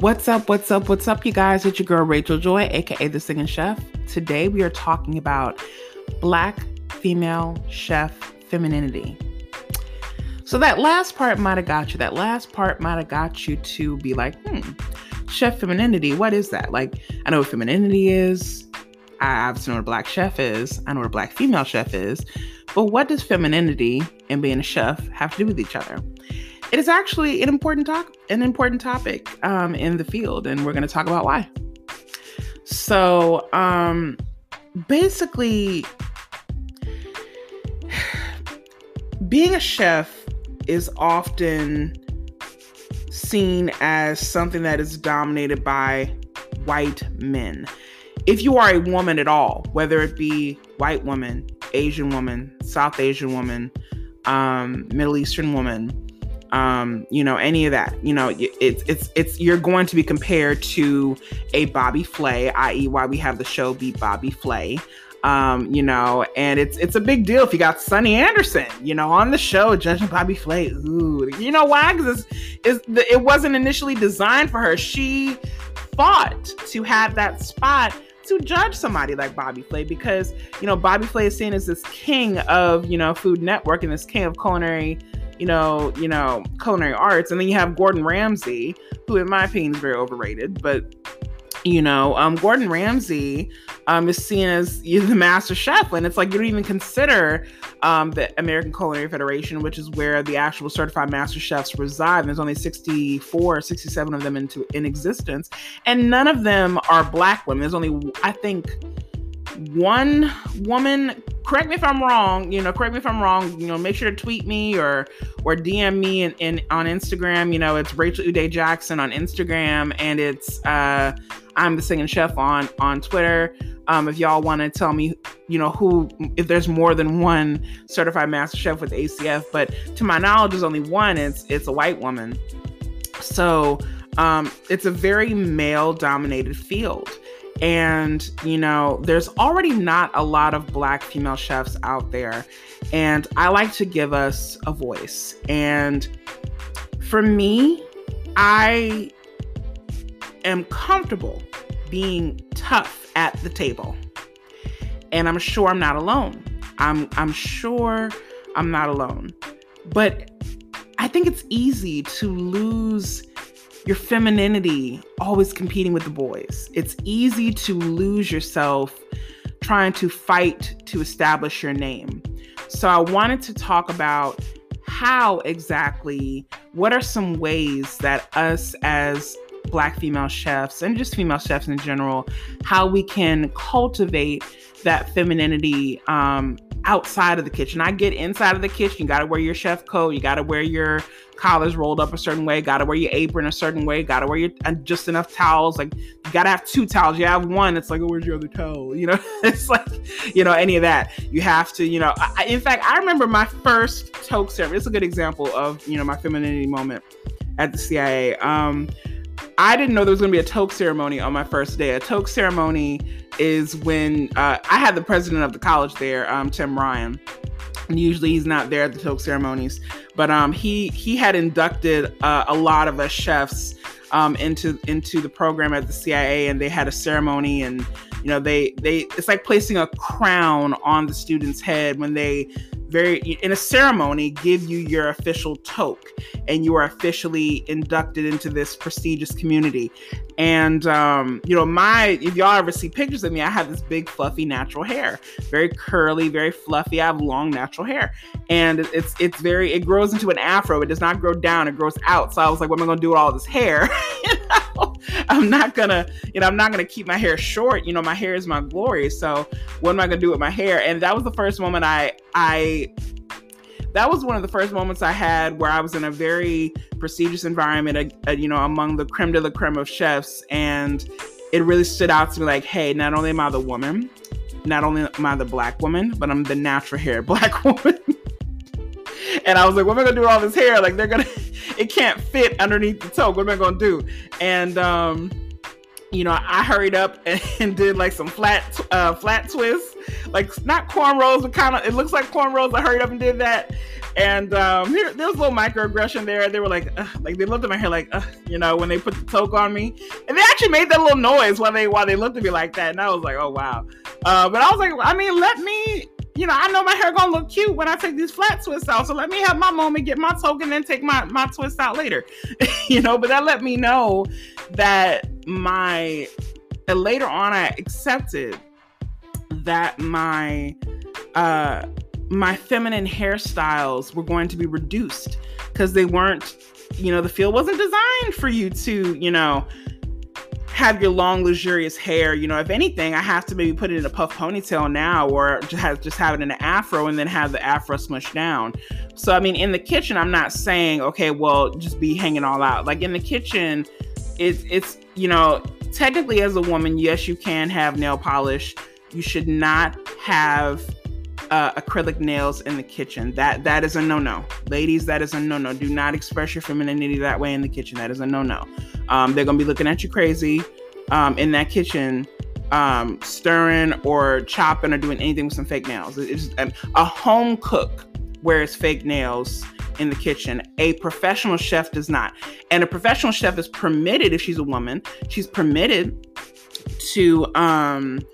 What's up, you guys? It's your girl, Rachel Joy, aka The Singing Chef. Today we are talking about Black female chef femininity. So that last part might have got you to be like, chef femininity, what is that? Like, I know what femininity is. I obviously know what a Black chef is. I know what a Black female chef is. But what does femininity and being a chef have to do with each other? It is actually an important topic in the field, and we're going to talk about why. So basically, being a chef is often seen as something that is dominated by white men. If you are a woman at all, whether it be white woman, Asian woman, South Asian woman, Middle Eastern woman, any of that, it's you're going to be compared to a Bobby Flay, i.e. why we have the show Be Bobby Flay, and it's a big deal if you got Sunny Anderson, on the show judging Bobby Flay. Ooh, you know why? Because it wasn't initially designed for her. She fought to have that spot to judge somebody like Bobby Flay because, Bobby Flay is seen as this king of, Food Network and this king of culinary culinary arts. And then you have Gordon Ramsay, who in my opinion is very overrated, but Gordon Ramsay is seen as the master chef, and it's like you don't even consider the American Culinary Federation, which is where the actual certified master chefs reside. And there's only 64 or 67 of them in existence, and none of them are Black women. There's only, I think, one woman. Correct me if I'm wrong, make sure to tweet me or DM me on Instagram. It's Rachel Uday Jackson on Instagram, and it's I'm The Singing Chef on Twitter. If y'all want to tell me, if there's more than one certified master chef with ACF, but to my knowledge, there's only one. It's a white woman. So it's a very male-dominated field. And, there's already not a lot of Black female chefs out there. And I like to give us a voice. And for me, I am comfortable being tough at the table. And I'm sure I'm not alone. I'm sure I'm not alone. But I think it's easy to lose your femininity always competing with the boys. It's easy to lose yourself trying to fight to establish your name. So I wanted to talk about what are some ways that us as Black female chefs and just female chefs in general, how we can cultivate that femininity outside of the kitchen. I get inside of the kitchen, you got to wear your chef coat, you got to wear your collars rolled up a certain way, got to wear your apron a certain way, got to wear your just enough towels. Like, you got to have two towels. You have one, it's like, oh, where's your other towel? It's like, any of that. You have to, in fact, I remember my first toque ceremony. It's a good example of, my femininity moment at the CIA. I didn't know there was going to be a toque ceremony on my first day. A toque ceremony is when I had the president of the college there, Tim Ryan. And usually he's not there at the toque ceremonies, but he had inducted a lot of us chefs into the program at the CIA, and they had a ceremony, and they it's like placing a crown on the student's head when they in a ceremony give you your official toque, and you are officially inducted into this prestigious community. And if y'all ever see pictures of me, I have this big fluffy natural hair, very curly, very fluffy. I have long natural hair, and it grows into an afro. It does not grow down, it grows out. So I was like, what am I gonna do with all this hair? I'm not gonna keep my hair short. My hair is my glory. So what am I gonna do with my hair? And that was the first moment that was one of the first moments I had where I was in a very prestigious environment, among the creme de la creme of chefs. And it really stood out to me like, hey, not only am I the woman, not only am I the Black woman, but I'm the natural hair Black woman. And I was like, what am I gonna do with all this hair? Like, it can't fit underneath the toque. What am I gonna do? And I hurried up and did like some flat twists, like not cornrows, but kind of, it looks like cornrows. I hurried up and did that. And there was a little microaggression there. They were like they looked at my hair like, you know, when they put the toque on me, and they actually made that little noise while they looked at me like that, and I was like, oh wow. But I was like, I mean, let me, you know, I know my hair gonna look cute when I take these flat twists out, so let me have my moment, get my toque, and then take my twist out later, you know. But that let me know that later on I accepted that my feminine hairstyles were going to be reduced because they weren't, you know, the field wasn't designed for you to, you know, have your long luxurious hair. You know, if anything, I have to maybe put it in a puff ponytail now, or just have it in an afro and then have the afro smushed down. So I mean, in the kitchen, I'm not saying, okay, well, just be hanging all out. Like in the kitchen, it's you know, technically as a woman, yes, you can have nail polish. You should not have acrylic nails in the kitchen. That is a no-no. Ladies, that is a no-no. Do not express your femininity that way in the kitchen. That is a no-no. They're going to be looking at you crazy in that kitchen, stirring or chopping or doing anything with some fake nails. It's a home cook wears fake nails in the kitchen. A professional chef does not. And a professional chef is permitted, if she's a woman, she's permitted to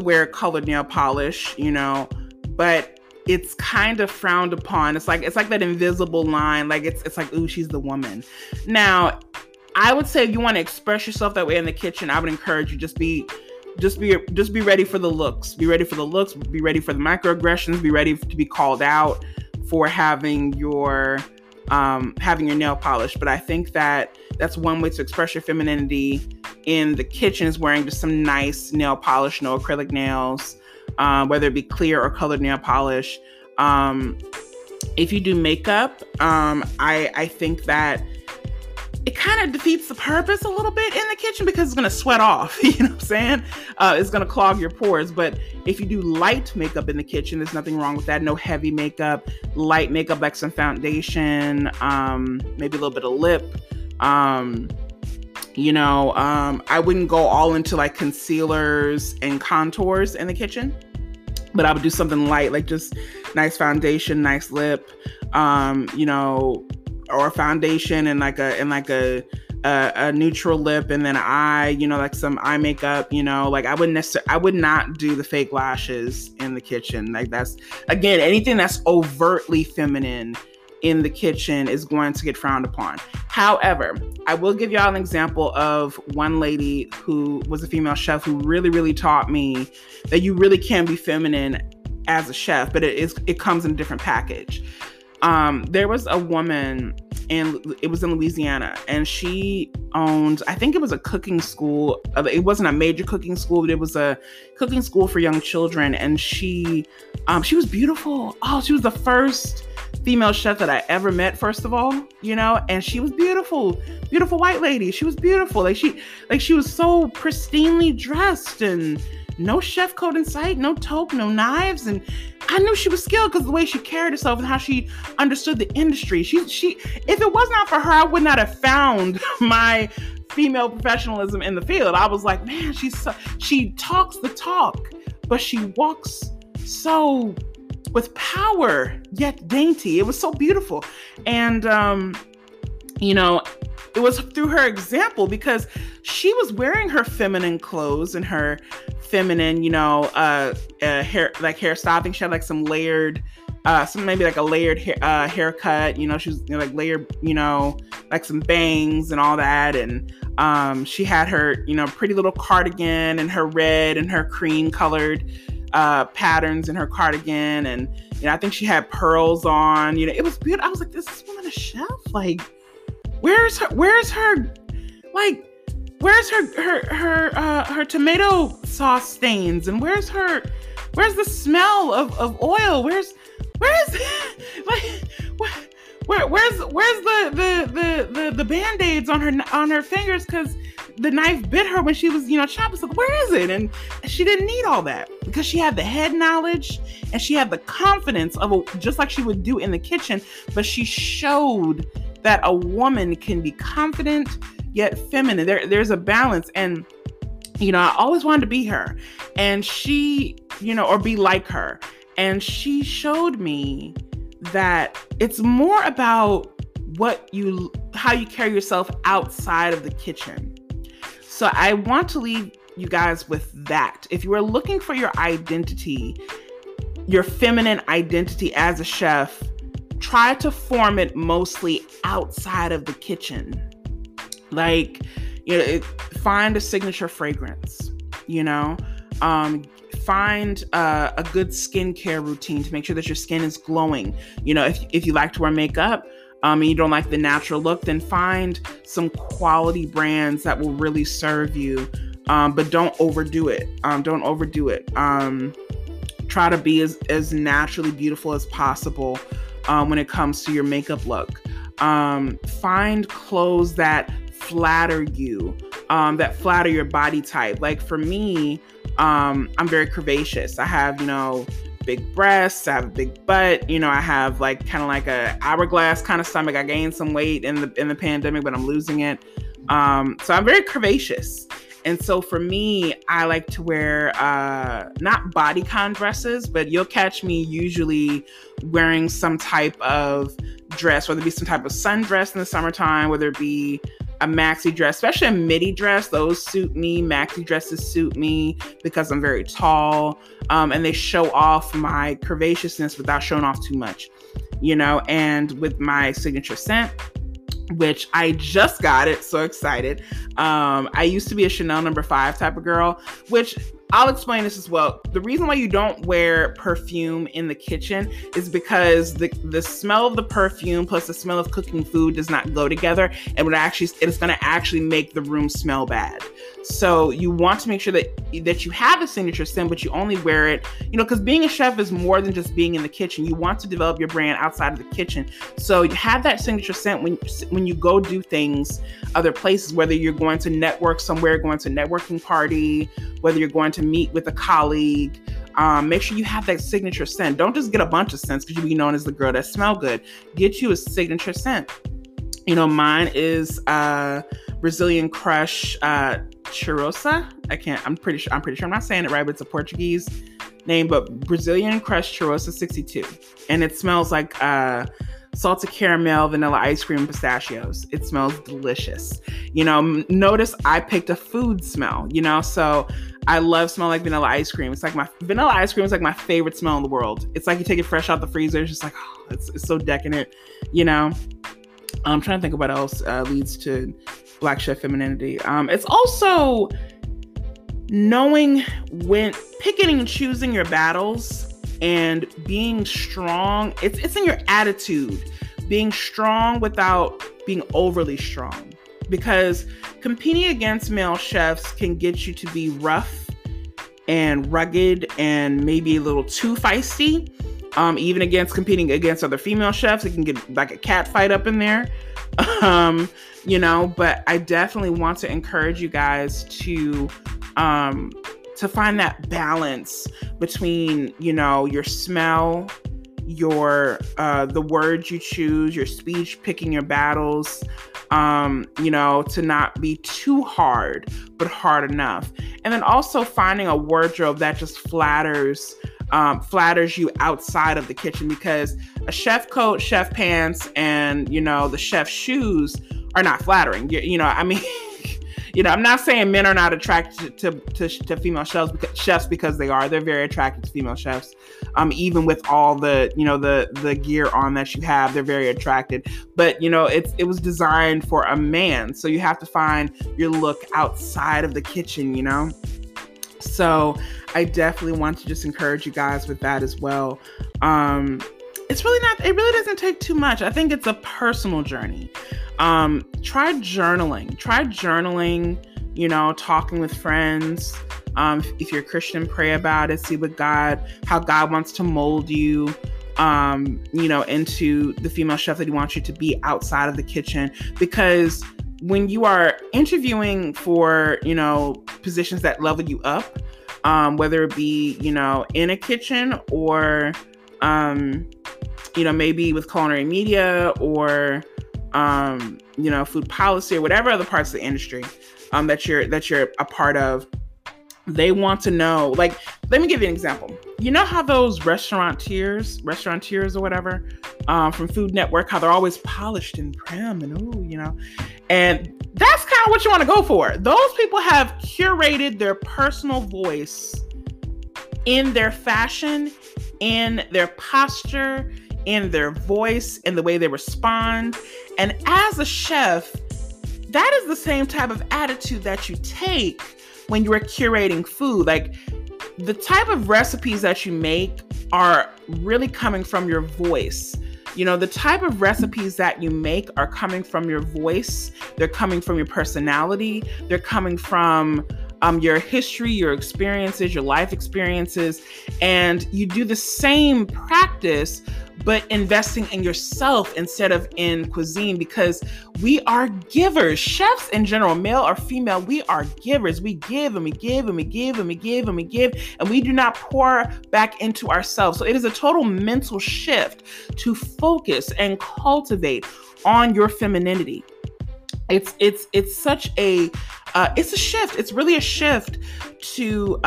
wear colored nail polish, you know, but it's kind of frowned upon. It's like that invisible line. Like it's like, ooh, she's the woman. Now, I would say if you want to express yourself that way in the kitchen, I would encourage you just be ready for the looks. Be ready for the looks. Be ready for the microaggressions. Be ready to be called out for having your nail polish. But I think that that's one way to express your femininity in the kitchen, is wearing just some nice nail polish, no acrylic nails, whether it be clear or colored nail polish. If you do makeup, I think that it kind of defeats the purpose a little bit in the kitchen because it's going to sweat off, you know what I'm saying? It's going to clog your pores. But if you do light makeup in the kitchen, there's nothing wrong with that. No heavy makeup, light makeup, like some foundation, maybe a little bit of lip. You know, I wouldn't go all into like concealers and contours in the kitchen, but I would do something light, like just nice foundation, nice lip, you know, or foundation and like a neutral lip, and then an eye, you know, like some eye makeup, you know. Like I would not do the fake lashes in the kitchen. Like that's, again, anything that's overtly feminine in the kitchen is going to get frowned upon. However, I will give y'all an example of one lady who was a female chef who really, really taught me that you really can be feminine as a chef, but it comes in a different package. There was a woman, and it was in Louisiana, and she owned, I think it was a cooking school. It wasn't a major cooking school, but it was a cooking school for young children. And she was beautiful. Oh, she was the first female chef that I ever met, first of all, you know, and she was beautiful, beautiful white lady. She was beautiful. Like she was so pristinely dressed, and no chef coat in sight, no toque, no knives. And I knew she was skilled because the way she carried herself and how she understood the industry. She, if it was not for her, I would not have found my female professionalism in the field. I was like, man, she talks the talk, but she walks so with power, yet dainty. It was so beautiful. And, you know, it was through her example, because she was wearing her feminine clothes and her feminine, you know, hair, like hairstyle. I think she had like some layered, maybe like a layered haircut, you know. She was, you know, like layered, you know, like some bangs and all that. And she had her, you know, pretty little cardigan, and her red and her cream colored patterns in her cardigan. And, you know, I think she had pearls on, you know. It was beautiful. I was like, is this woman a chef? Like, where's her tomato sauce stains, and where's the smell of oil? Where's the band-aids on her fingers because the knife bit her when she was, you know, chopping stuff? Where is it? And she didn't need all that because she had the head knowledge, and she had the confidence of just like she would do in the kitchen, but she showed that a woman can be confident yet feminine. There's a balance. And, you know, I always wanted to be her, and she, you know, or be like her. And she showed me that it's more about how you carry yourself outside of the kitchen. So I want to leave you guys with that. If you are looking for your identity, your feminine identity as a chef, try to form it mostly outside of the kitchen. Like, you know, find a signature fragrance, you know, find a good skincare routine to make sure that your skin is glowing. You know, if you like to wear makeup, and you don't like the natural look, then find some quality brands that will really serve you. But don't overdo it. Try to be as naturally beautiful as possible when it comes to your makeup look. Find clothes that flatter you, that flatter your body type. Like for me, I'm very curvaceous. I have, you know, big breasts, I have a big butt, you know, I have like kind of like a hourglass kind of stomach. I gained some weight in the pandemic, but I'm losing it. So I'm very curvaceous. And so for me, I like to wear not bodycon dresses, but you'll catch me usually wearing some type of dress, whether it be some type of sundress in the summertime, whether it be a maxi dress, especially a midi dress. Those suit me. Maxi dresses suit me because I'm very tall, and they show off my curvaceousness without showing off too much, you know, and with my signature scent, which I just got it. So excited. I used to be a Chanel No. 5 type of girl, which I'll explain this as well. The reason why you don't wear perfume in the kitchen is because the smell of the perfume plus the smell of cooking food does not go together. And it's going to actually make the room smell bad. So you want to make sure that you have a signature scent, but you only wear it, you know, because being a chef is more than just being in the kitchen. You want to develop your brand outside of the kitchen. So you have that signature scent when you go do things other places, whether you're going to network somewhere, going to a networking party, whether you're going to meet with a colleague. Make sure you have that signature scent. Don't just get a bunch of scents because you'll be known as the girl that smell good. Get you a signature scent. You know, mine is Brazilian Crush Chirosa. I'm pretty sure I'm not saying it right, but it's a Portuguese name, but Brazilian Crush Chirosa 62. And it smells like salted caramel, vanilla ice cream, and pistachios. It smells delicious. You know, notice I picked a food smell, you know, so I love smell like vanilla ice cream. It's like vanilla ice cream is like my favorite smell in the world. It's like you take it fresh out the freezer. It's just like, oh, it's so decadent, you know. I'm trying to think of what else leads to Black chef femininity. It's also knowing when, picking and choosing your battles, and being strong. It's in your attitude, being strong without being overly strong, because competing against male chefs can get you to be rough and rugged and maybe a little too feisty. Even competing against other female chefs, it can get like a cat fight up in there. You know, but I definitely want to encourage you guys to find that balance between, you know, your smell, your the words you choose, your speech, picking your battles, you know, to not be too hard, but hard enough. And then also finding a wardrobe that just flatters you outside of the kitchen, because a chef coat, chef pants, and, you know, the chef shoes are not flattering. You know, I mean, you know, I'm not saying men are not attracted to female chefs because they are. They're very attracted to female chefs. Even with all the, you know, the gear on that you have, they're very attracted. But, you know, it was designed for a man. So you have to find your look outside of the kitchen, you know. So I definitely want to just encourage you guys with that as well. It really doesn't take too much. I think it's a personal journey. Try journaling, you know, talking with friends. If you're a Christian, pray about it, see how God wants to mold you, you know, into the female chef that he wants you to be outside of the kitchen. Because when you are interviewing for, you know, positions that level you up, whether it be, you know, in a kitchen or, you know, maybe with culinary media or, you know, food policy or whatever other parts of the industry that you're a part of, They want to know, like, let me give you an example. You know how those restaurateurs or whatever, from Food Network, how they're always polished and prim and ooh, you know, and that's kind of what you want to go for. Those people have curated their personal voice in their fashion, in their posture, in their voice, in the way they respond. And as a chef, that is the same type of attitude that you take when you're curating food. Like, the type of recipes that you make are really coming from your voice. You know, the type of recipes that you make are coming from your voice. They're coming from your personality. They're coming from your history, your experiences, your life experiences. And you do the same practice, but investing in yourself instead of in cuisine, because we are givers. Chefs in general, male or female, we are givers. We give and we give and we give and we give and we give, and we do not pour back into ourselves. So it is a total mental shift to focus and cultivate on your femininity. It's such a it's a shift. It's really a shift to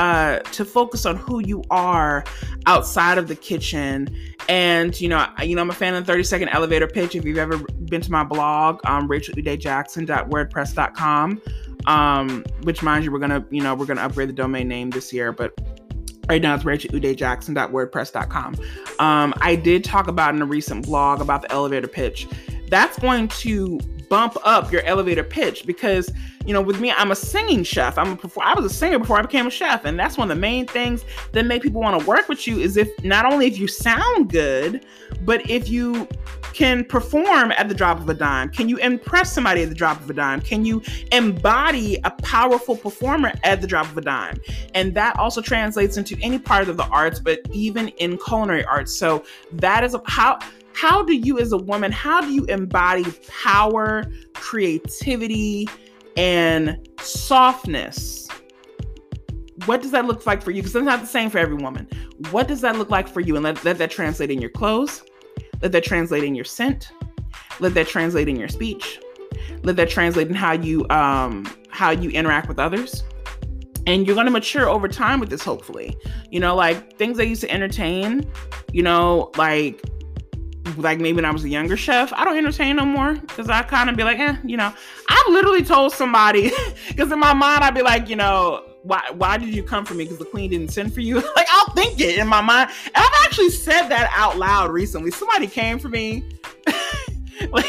focus on who you are outside of the kitchen. And you know, I'm a fan of the 30-second elevator pitch. If you've ever been to my blog, RachelUdayJackson.wordpress.com, which, mind you, we're gonna upgrade the domain name this year, but right now it's RachelUdayJackson.wordpress.com. I did talk about in a recent blog about the elevator pitch. That's going to bump up your elevator pitch because, you know, with me, I'm a singing chef. I was a singer before I became a chef. And that's one of the main things that make people want to work with you is if not only if you sound good, but if you can perform at the drop of a dime. Can you impress somebody at the drop of a dime? Can you embody a powerful performer at the drop of a dime? And that also translates into any part of the arts, but even in culinary arts. So that is how do you, as a woman, how do you embody power, creativity, and softness? What does that look like for you? Because it's not the same for every woman. What does that look like for you? And let that translate in your clothes. Let that translate in your scent. Let that translate in your speech. Let that translate in how you interact with others. And you're going to mature over time with this, hopefully. You know, like things that used to entertain, you know, like maybe when I was a younger chef, I don't entertain no more because I kind of be like, you know, I've literally told somebody because in my mind, I'd be like, you know, why did you come for me? Because the queen didn't send for you. Like, I'll think it in my mind. And I've actually said that out loud recently. Somebody came for me. Like,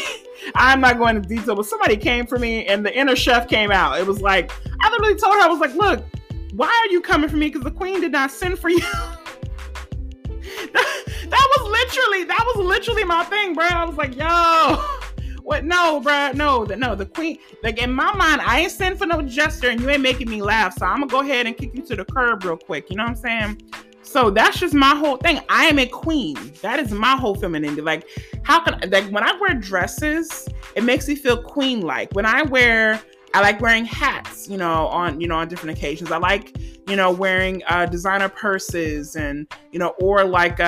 I'm not going into detail, but somebody came for me and the inner chef came out. It was like, I literally told her, I was like, look, why are you coming for me? Because the queen did not send for you. That was literally my thing, bro. I was like, yo, what? No, bro. No, the queen, like in my mind, I ain't send for no jester and you ain't making me laugh. So I'm gonna go ahead and kick you to the curb real quick. You know what I'm saying? So that's just my whole thing. I am a queen. That is my whole femininity. Like, how can, like when I wear dresses, it makes me feel queen-like. When I like wearing hats, you know, on different occasions. I like, you know, wearing designer purses and, you know, or like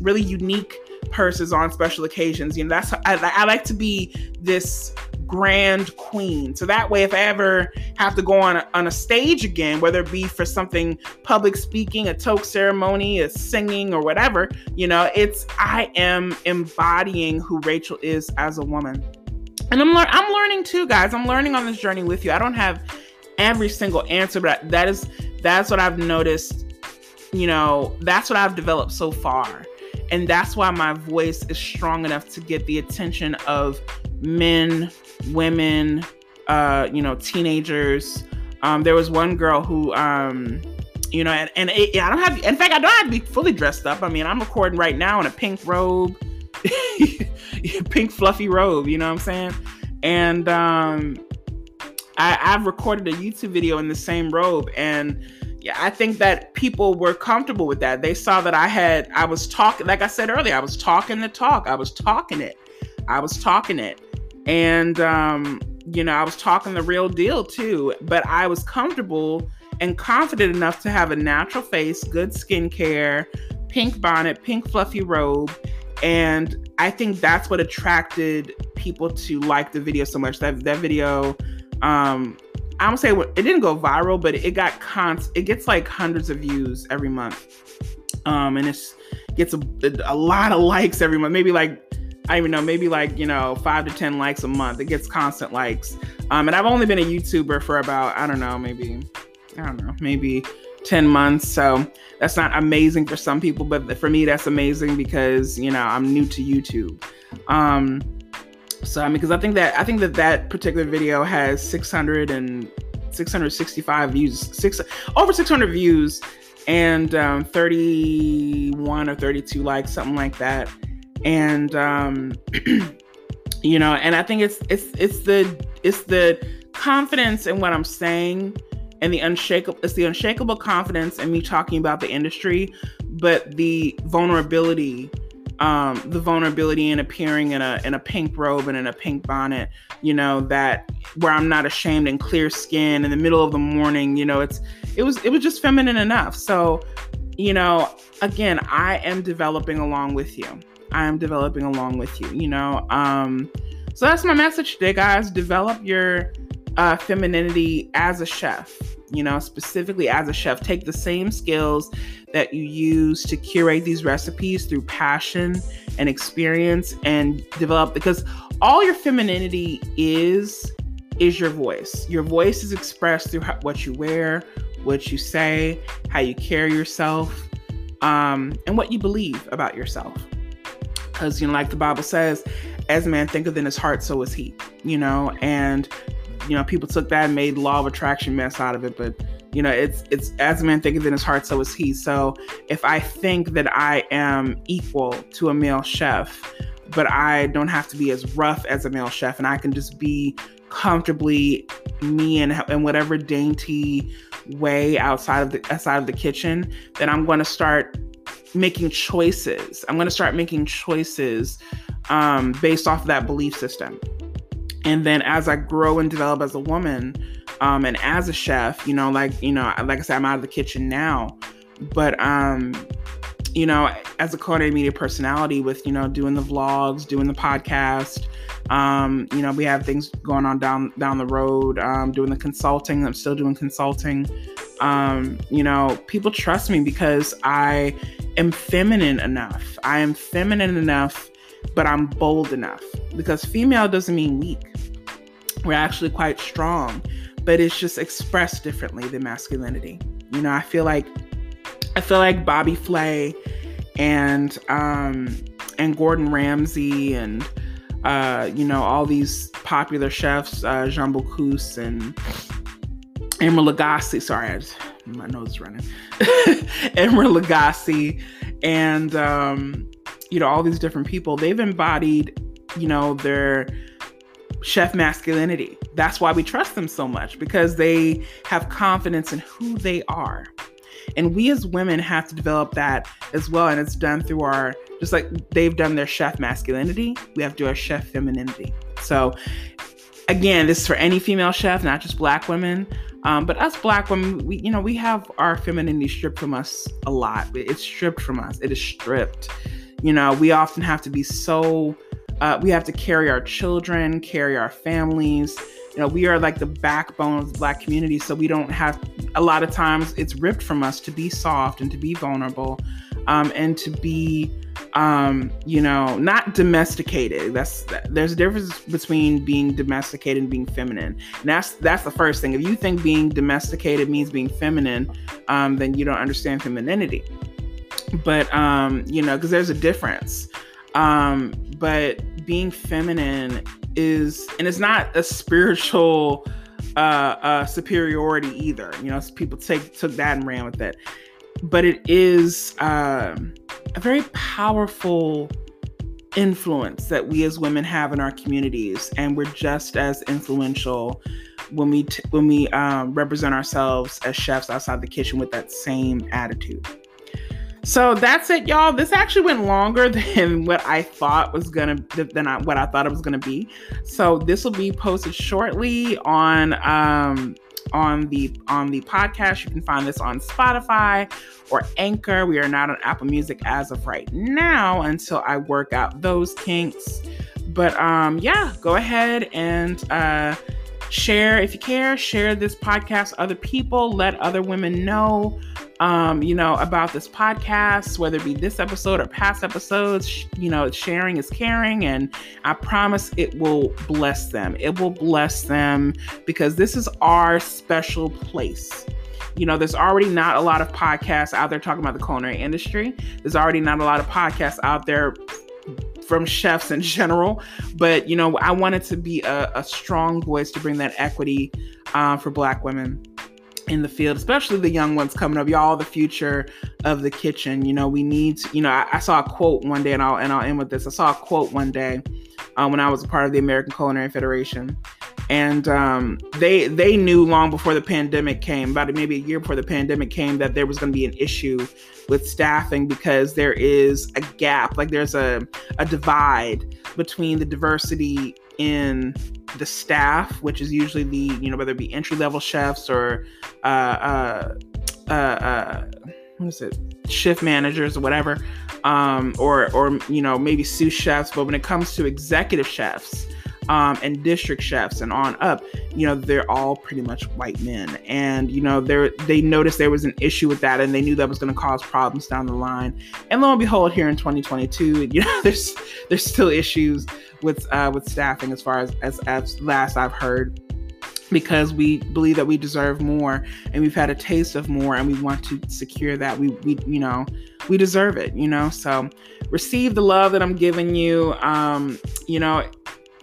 really unique purses on special occasions. You know, that's, I like to be this grand queen. So that way, if I ever have to go on a stage again, whether it be for something public speaking, a toque ceremony, a singing or whatever, you know, I am embodying who Rachel is as a woman. And I'm learning too, guys. I'm learning on this journey with you. I don't have every single answer, but that's what I've noticed. You know, that's what I've developed so far. And that's why my voice is strong enough to get the attention of men, women, you know, teenagers. There was one girl who, you know, I don't have, in fact, I don't have to be fully dressed up. I mean, I'm recording right now in a pink robe. Pink fluffy robe, you know what I'm saying? And I've recorded a YouTube video in the same robe, and yeah, I think that people were comfortable with that. They saw that I was talking, like I said earlier, I was talking the talk. I was talking it. And you know, I was talking the real deal too, but I was comfortable and confident enough to have a natural face, good skincare, pink bonnet, pink fluffy robe. And I think that's what attracted people to like the video so much. That video I'm gonna say it didn't go viral, but it got it gets like hundreds of views every month, and it gets a lot of likes every month. Maybe like, I don't even know, maybe like, 5 to 10 likes a month. It gets constant likes. And I've only been a YouTuber for about, maybe 10 months. So that's not amazing for some people, but for me, that's amazing because, I'm new to YouTube. So, because I think that that particular video has 665 views, over 600 views and 31 or 32 likes, something like that. And, and I think it's the confidence in what I'm saying and the unshakable confidence in me talking about the industry, but the vulnerability in appearing in a pink robe and in a pink bonnet, that where I'm not ashamed, and clear skin in the middle of the morning, it was just feminine enough. So, again, I am developing along with you. So that's my message today, guys. Develop your femininity as a chef, specifically as a chef. Take the same skills that you use to curate these recipes through passion and experience and develop, because all your femininity is your voice. Your voice is expressed through what you wear, what you say, how you carry yourself, and what you believe about yourself. Because, like the Bible says, as man thinketh in his heart, so is he, and, people took that and made law of attraction mess out of it. But, it's as a man thinketh in his heart, so is he. So if I think that I am equal to a male chef, but I don't have to be as rough as a male chef, and I can just be comfortably me in whatever dainty way outside of the kitchen, then I'm going to start making choices. Based off of that belief system. And then as I grow and develop as a woman, and as a chef, like I said, I'm out of the kitchen now, but, as a culinary media personality with, doing the vlogs, doing the podcast, we have things going on down the road, doing the consulting. I'm still doing consulting. People trust me because I am feminine enough. But I'm bold enough, because female doesn't mean weak. We're actually quite strong, but it's just expressed differently than masculinity. I feel like Bobby Flay and Gordon Ramsay and, all these popular chefs, Jean Bocuse and Emeril Lagasse. Sorry, my nose is running. Emeril Lagasse and, all these different people, they've embodied, their chef masculinity. That's why we trust them so much, because they have confidence in who they are. And we as women have to develop that as well. And it's done through just like they've done their chef masculinity, we have to do our chef femininity. So again, this is for any female chef, not just Black women. But us Black women, we have our femininity stripped from us a lot. It's stripped from us. It is stripped. We often have to be we have to carry our children, carry our families. We are like the backbone of the Black community. So we don't have, a lot of times it's ripped from us to be soft and to be vulnerable, and to be, not domesticated. There's a difference between being domesticated and being feminine. And that's the first thing. If you think being domesticated means being feminine, then you don't understand femininity. But, because there's a difference. But being feminine is, and it's not a spiritual superiority either. People took that and ran with it. But it is a very powerful influence that we as women have in our communities. And we're just as influential when we represent ourselves as chefs outside the kitchen with that same attitude. So that's it, y'all. This actually went longer than what I thought it was gonna be. So this will be posted shortly on the podcast. You can find this on Spotify or Anchor. We are not on Apple Music as of right now until I work out those kinks. But go ahead and Share, if you care, share this podcast to other people. Let other women know, about this podcast, whether it be this episode or past episodes. Sharing is caring, and I promise it will bless them. It will bless them because this is our special place. There's already not a lot of podcasts out there talking about the culinary industry. There's already not a lot of podcasts out there from chefs in general, but I want it to be a strong voice to bring that equity for Black women in the field, especially the young ones coming up. Y'all, the future of the kitchen. We need to, I saw a quote one day, and I'll end with this. I saw a quote one day when I was a part of the American Culinary Federation. And they knew long before the pandemic came, about maybe a year before the pandemic came, that there was going to be an issue with staffing because there is a gap, like there's a divide between the diversity in the staff, which is usually the, whether it be entry-level chefs or shift managers or whatever, or maybe sous chefs. But when it comes to executive chefs, and district chefs and on up, they're all pretty much white men. And, they noticed there was an issue with that, and they knew that was going to cause problems down the line. And lo and behold, here in 2022, there's still issues with staffing as far as last I've heard, because we believe that we deserve more, and we've had a taste of more, and we want to secure that. We deserve it, so receive the love that I'm giving you,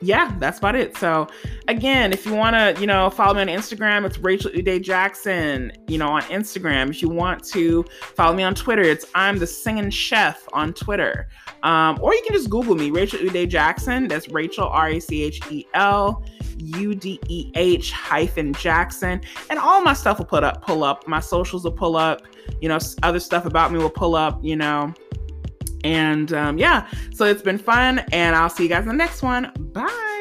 yeah, that's about it. So again, if you want to, follow me on Instagram, it's Rachel Uday Jackson, on Instagram. If you want to follow me on Twitter, it's I'm the Singing Chef on Twitter. Or you can just Google me, Rachel Uday Jackson. That's Rachel, RACHEL UDEH -Jackson. And all my stuff will pull up. My socials will pull up, other stuff about me will pull up, And yeah, so it's been fun, and I'll see you guys in the next one. Bye.